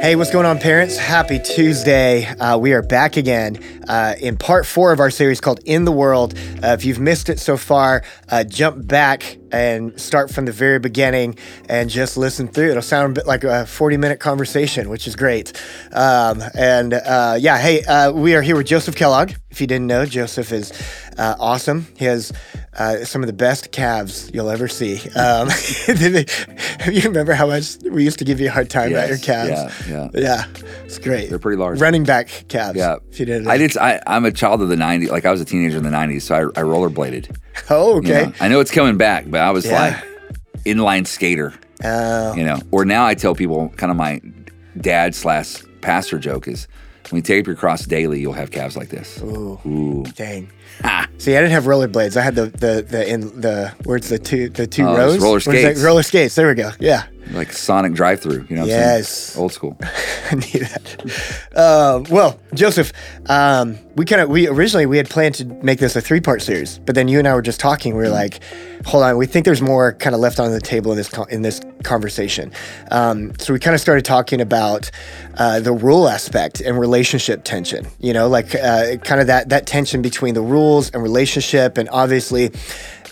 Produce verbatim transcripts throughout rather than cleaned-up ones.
Hey, what's going on, parents? Happy Tuesday. Uh, we are back again uh, in part four of our series called In the World. Uh, if you've missed it so far, uh, jump back and start from the very beginning and just listen through. It'll sound a bit like a forty-minute conversation, which is great. Um, and uh, yeah, hey, uh, we are here with Joseph Kellogg. If you didn't know, Joseph is uh, awesome. He has Uh, some of the best calves you'll ever see. Um, you remember how much we used to give you a hard time yes, about your calves? Yeah, yeah, yeah. It's great. They're pretty large. Running back calves. Yeah, if you didn't. I did. I, I'm a child of the nineties. Like I was a teenager in the nineties, so I, I rollerbladed. Oh, okay. You know? I know it's coming back, but I was yeah. like inline skater. Oh, you know. Or now I tell people, kind of my dad slash pastor joke is, when you take up your cross daily, you'll have calves like this. Ooh, Ooh. Dang. Ah. See, I didn't have rollerblades. I had the the the in the where's the two the two oh, rows roller skates. Roller skates. There we go. Yeah. Like Sonic Drive-Thru. You know. What yes. I'm saying? Old school. I knew that. Uh, well, Joseph, um, we kind of we originally we had planned to make this a three part series, but then you and I were just talking. We were mm-hmm. like, hold on, we think there's more kind of left on the table in this con- in this conversation. Um, so we kind of started talking about uh, the rule aspect and relationship tension. You know, like uh, kind of that that tension between the rule. And relationship, and obviously,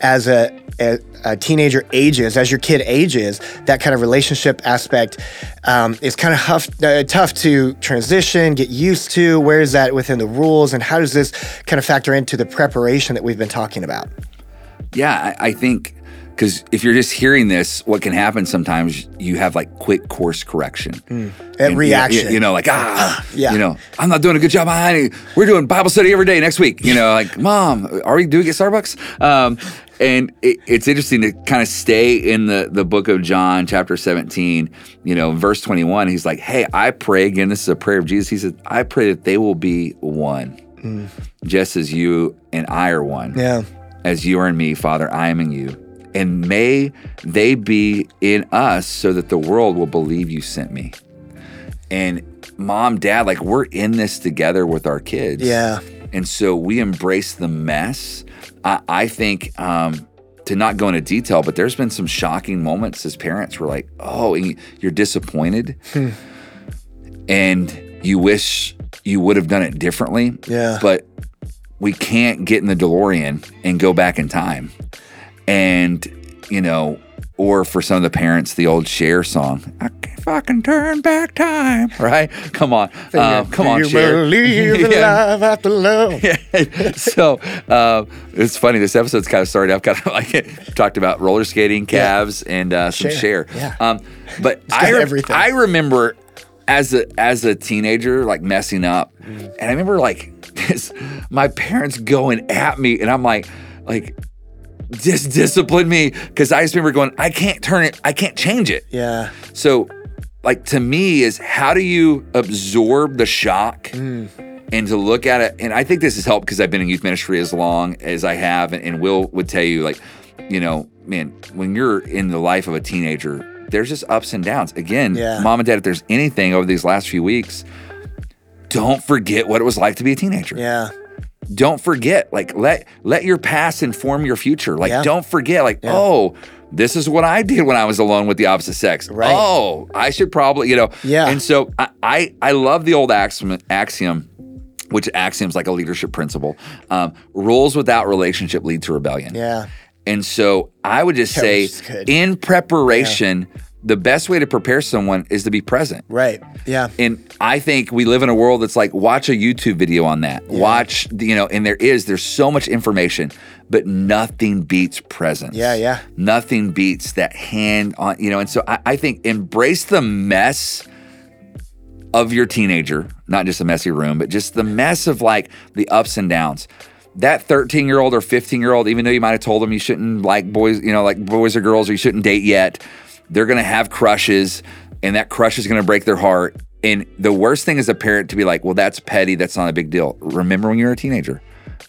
as a, a, a teenager ages, as your kid ages, that kind of relationship aspect um, is kind of huff, uh, tough to transition, get used to. Where is that within the rules, and how does this kind of factor into the preparation that we've been talking about? Yeah, I, I think because if you're just hearing this, what can happen sometimes you have like quick course correction, mm. and reaction. You, you know, like ah, yeah. You know, I'm not doing a good job. I, we're doing Bible study every day next week. You know, like mom, are we doing it at Starbucks? Um, and it, it's interesting to kind of stay in the the book of John, chapter seventeen. You know, verse twenty-one. He's like, hey, I pray again. This is a prayer of Jesus. He said, I pray that they will be one, mm. just as you and I are one. Yeah, as you are in me, Father, I am in you. And may they be in us so that the world will believe you sent me. And mom, dad, like we're in this together with our kids. Yeah. And so we embrace the mess. I, I think um, to not go into detail, but there's been some shocking moments as parents where like, oh, and you're disappointed hmm. and you wish you would have done it differently. Yeah. But we can't get in the DeLorean and go back in time. And, you know, or for some of the parents, the old Cher song, I can fucking turn back time, right? Come on. Uh, come on, Cher. Believe in love after love. Yeah. So uh, it's funny. This episode's kind of started off kind of like talked about roller skating, calves, yeah. and uh, some Cher. Yeah. Um, but I, re- I remember as a, as a teenager, like messing up. Mm. And I remember like this, my parents going at me and I'm like, like, just discipline me because I just remember going, I can't turn it, I can't change it. Yeah. So, like, to me, is how do you absorb the shock mm. and to look at it? And I think this has helped because I've been in youth ministry as long as I have. And, and Will would tell you, like, you know, man, when you're in the life of a teenager, there's just ups and downs. Again, yeah. Mom and dad, if there's anything over these last few weeks, don't forget what it was like to be a teenager. Yeah. Don't forget, like, let let your past inform your future. Like, yeah. don't forget, like, yeah. oh, this is what I did when I was alone with the opposite sex. Right. Oh, I should probably, you know. Yeah. And so I I, I love the old axiom, axiom, which axiom's like a leadership principle. Um, rules without relationship lead to rebellion. Yeah. And so I would just that say, in preparation, yeah. the best way to prepare someone is to be present. Right, yeah. And I think we live in a world that's like, watch a YouTube video on that. Yeah. Watch, the, you know, and there is, there's so much information, but nothing beats presence. Yeah, yeah. Nothing beats that hand on, you know, and so I, I think embrace the mess of your teenager, not just a messy room, but just the mess of like the ups and downs. That thirteen-year-old or fifteen-year-old, even though you might have told them you shouldn't like boys, you know, like boys or girls or you shouldn't date yet, they're going to have crushes, and that crush is going to break their heart. And the worst thing as a parent to be like, well, that's petty. That's not a big deal. Remember when you were a teenager?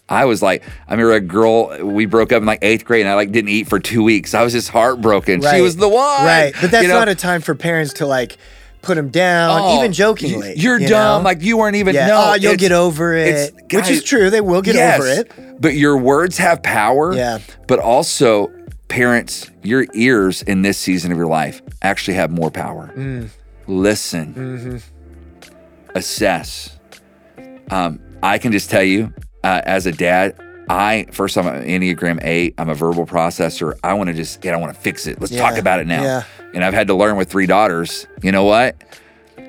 I was like, I remember a girl, we broke up in like eighth grade, and I like didn't eat for two weeks. I was just heartbroken. Right. She was the one. Right, but that's you know? Not a time for parents to like put them down, oh, even jokingly. You're you dumb. Know? Like you weren't even, yeah. no. Oh, you'll get over it, guys, which is true. They will get yes, over it. But your words have power, yeah. but also— Parents, your ears in this season of your life actually have more power. Mm. listen, mm-hmm. assess. Um, I can just tell you, uh, as a dad, I, first I'm an Enneagram eight, I'm a verbal processor. I want to just, yeah, I want to fix it. Let's yeah. talk about it now. Yeah. And I've had to learn with three daughters, you know what?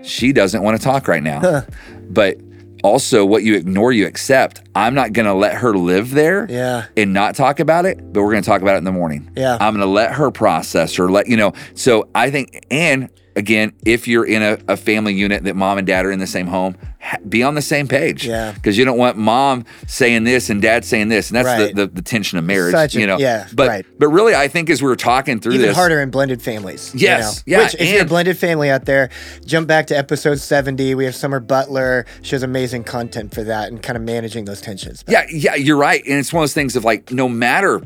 She doesn't want to talk right now. Huh. But also what you ignore, you accept. I'm not going to let her live there yeah. and not talk about it, but we're going to talk about it in the morning. Yeah. I'm going to let her process or let, you know, so I think, and again, if you're in a, a family unit that mom and dad are in the same home, ha- be on the same page. Yeah. Because you don't want mom saying this and dad saying this. And that's right. the, the, the tension of marriage, Such you know. A, yeah, but, right. But really, I think as we were talking through Even this. Even harder in blended families. Yes. You know? yeah, Which, if and, you're a blended family out there, jump back to episode seventy. We have Summer Butler. She has amazing content for that and kind of managing those tensions. But. Yeah, yeah, you're right. And it's one of those things of like, no matter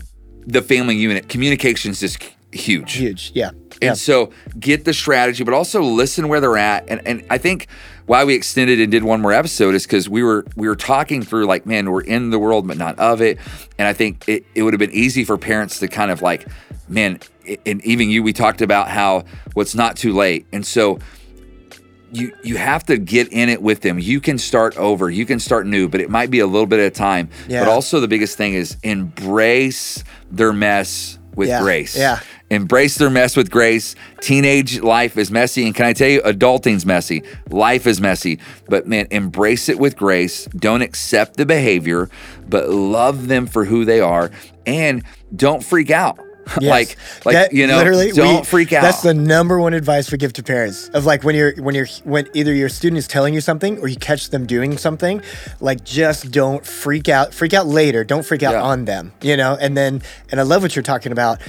the family unit, communication's just huge. Huge, yeah. And yeah. so get the strategy, but also listen where they're at. And and I think why we extended and did one more episode is because we were we were talking through like, man, we're in the world, but not of it. And I think it, it would have been easy for parents to kind of like, man, and even you, we talked about how what's well, not too late. And so you you have to get in it with them. You can start over, you can start new, but it might be a little bit at a time. Yeah. But also the biggest thing is embrace their mess with yeah. grace. Yeah. Embrace their mess with grace. Teenage life is messy. And can I tell you, adulting's messy. Life is messy. But man, embrace it with grace. Don't accept the behavior, but love them for who they are. And don't freak out. Yes. like, like that, you know, literally, don't we, freak out. That's the number one advice we give to parents of like when you're, when you're, when either your student is telling you something or you catch them doing something, like just don't freak out, freak out later. Don't freak out yeah. on them, you know? And then, and I love what you're talking about.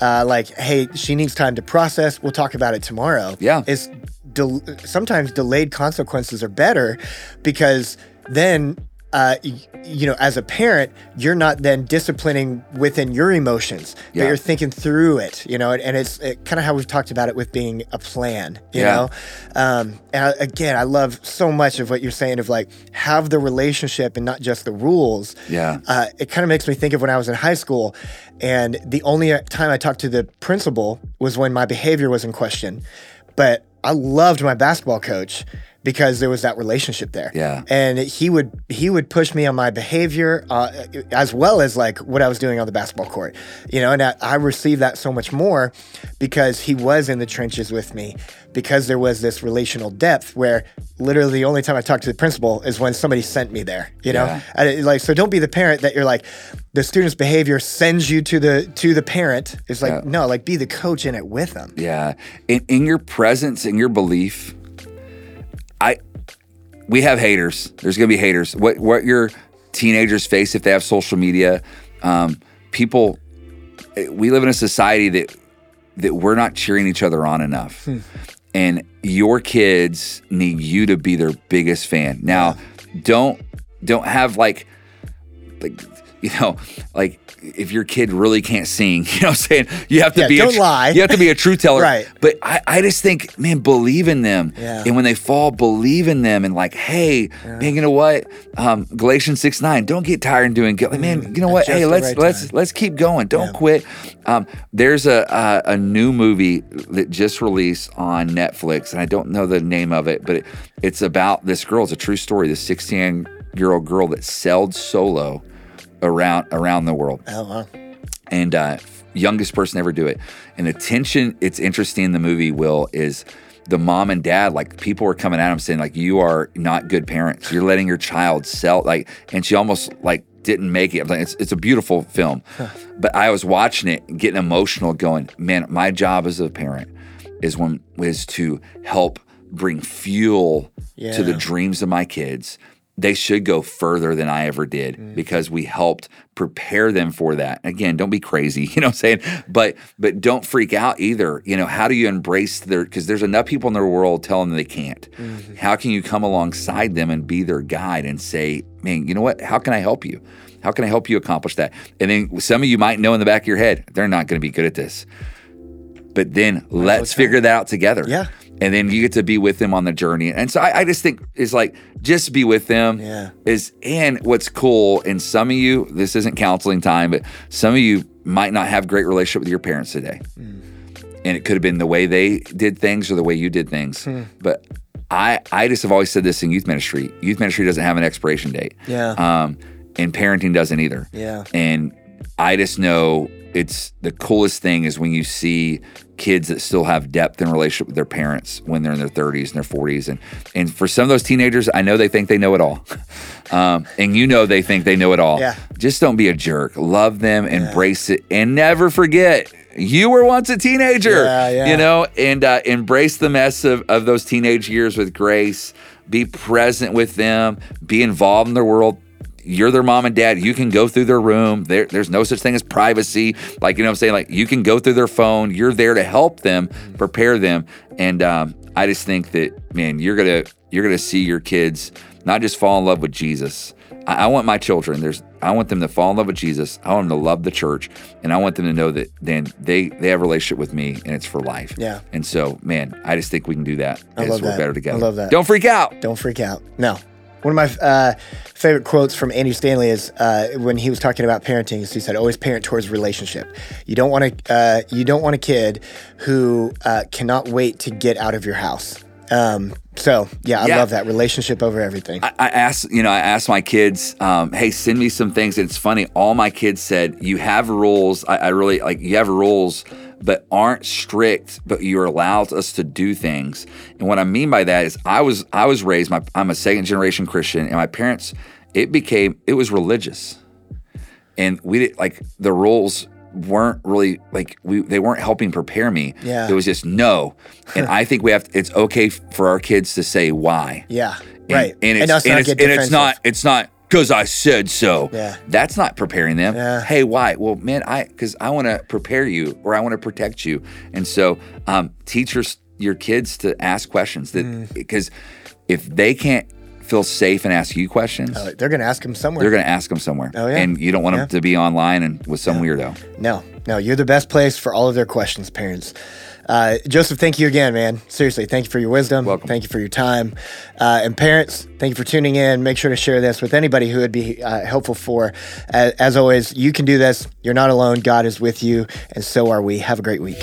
Uh, like, hey, she needs time to process. We'll talk about it tomorrow. Yeah. It's del- sometimes delayed consequences are better because then, uh, y- you know, as a parent, you're not then disciplining within your emotions, yeah. but you're thinking through it, you know, and, and it's it, kind of how we've talked about it with being a plan, you yeah. know? Um, and I, again, I love so much of what you're saying of like, have the relationship and not just the rules. Yeah. Uh, it kind of makes me think of when I was in high school. And the only time I talked to the principal was when my behavior was in question. But I loved my basketball coach because there was that relationship there. Yeah. And he would he would push me on my behavior uh, as well as like what I was doing on the basketball court. You know, and I, I received that so much more because he was in the trenches with me, because there was this relational depth where literally the only time I talked to the principal is when somebody sent me there, you know? Yeah. I, like, so don't be the parent that you're like, the student's behavior sends you to the to the parent. It's like, yeah. no, like be the coach in it with them. Yeah, in, in your presence, in your belief, I, we have haters. There's gonna be haters. What what your teenagers face if they have social media, um, people, we live in a society that that we're not cheering each other on enough. Hmm. And your kids need you to be their biggest fan. Now, don't don't have like, like you know, like if your kid really can't sing, you know what I'm saying? You have to yeah, be don't a, lie. You have to be a truth teller. Right. But I, I just think, man, believe in them. Yeah. And when they fall, believe in them and like, hey, yeah. man, you know what? Um, Galatians six nine, don't get tired in doing good. Like, man, you know mm, what? Hey, let's right let's time. let's keep going. Don't yeah. quit. Um, there's a, a a new movie that just released on Netflix, and I don't know the name of it, but it, it's about this girl. It's a true story. This sixteen-year-old girl that sailed solo around around the world. Oh, wow. And uh, youngest person ever do it. And the tension, it's interesting in the movie, Will, is the mom and dad, like people were coming at him saying like, you are not good parents. You're letting your child sell, like, and she almost like didn't make it. I'm like, it's, it's a beautiful film. Huh. But I was watching it, getting emotional going, man, my job as a parent is, when, is to help bring fuel yeah. to the dreams of my kids. They should go further than I ever did mm. because we helped prepare them for that. Again, don't be crazy, you know what I'm saying? But but don't freak out either. You know, how do you embrace their, because there's enough people in their world telling them they can't. Mm-hmm. How can you come alongside them and be their guide and say, man, you know what? How can I help you? How can I help you accomplish that? And then some of you might know in the back of your head, they're not going to be good at this. But then let's okay. figure that out together. Yeah. And then you get to be with them on the journey. And so I, I just think it's like, just be with them. Yeah. Is and what's cool, and some of you, this isn't counseling time, but some of you might not have great relationship with your parents today. Mm. and it could have been the way they did things or the way you did things. Hmm. But I I just have always said this in youth ministry. Youth ministry doesn't have an expiration date. Yeah. Um, and parenting doesn't either. Yeah. And I just know it's the coolest thing is when you see kids that still have depth in relationship with their parents when they're in their thirties and their forties. And and for some of those teenagers, I know they think they know it all. Um, and you know they think they know it all. Yeah. Just don't be a jerk. Love them, yeah. Embrace it, and never forget you were once a teenager, yeah, yeah. you know, and uh, embrace the mess of, of those teenage years with grace. Be present with them. Be involved in their world. You're their mom and dad. You can go through their room. There, there's no such thing as privacy. Like, you know what I'm saying? Like, you can go through their phone. You're there to help them, prepare them. And um, I just think that, man, you're gonna you're gonna see your kids not just fall in love with Jesus. I, I want my children. There's I want them to fall in love with Jesus. I want them to love the church, and I want them to know that then they they have a relationship with me, and it's for life. Yeah. And so, man, I just think we can do that. I love we're that. Better together. I love that. Don't freak out. Don't freak out. No. One of my uh, favorite quotes from Andy Stanley is uh, when he was talking about parenting. He said, "Always parent towards relationship. You don't want to. Uh, you don't want a kid who uh, cannot wait to get out of your house." Um, so yeah, I yeah. love that relationship over everything. I, I asked, you know, I asked my kids, um, "Hey, send me some things." And it's funny. All my kids said, "You have rules. I, I really like. You have rules." But aren't strict, but you allowed us to do things. And what I mean by that is I was I was raised, my, I'm a second generation Christian, and my parents, it became, it was religious. And we didn't, like, the rules weren't really, like, we they weren't helping prepare me. Yeah. It was just no. And I think we have, to, it's okay for our kids to say why. Yeah, and, right. And it's, and us and not it's, get and it's not, it's not, because I said so. Yeah. That's not preparing them. Yeah. Hey, why? Well, man, I because I want to prepare you, or I want to protect you. And so um, teach your, your kids to ask questions. That Because mm. if they can't feel safe and ask you questions. Oh, they're going to ask them somewhere. They're going to ask them somewhere. Oh, yeah. And you don't want yeah. them to be online and with some yeah. weirdo. No, no. You're the best place for all of their questions, parents. Uh, Joseph, thank you again, man. Seriously, thank you for your wisdom. Welcome. Thank you for your time. Uh, and parents, thank you for tuning in. Make sure to share this with anybody who would be uh, helpful for. As, as always, you can do this. You're not alone. God is with you, and so are we. Have a great week.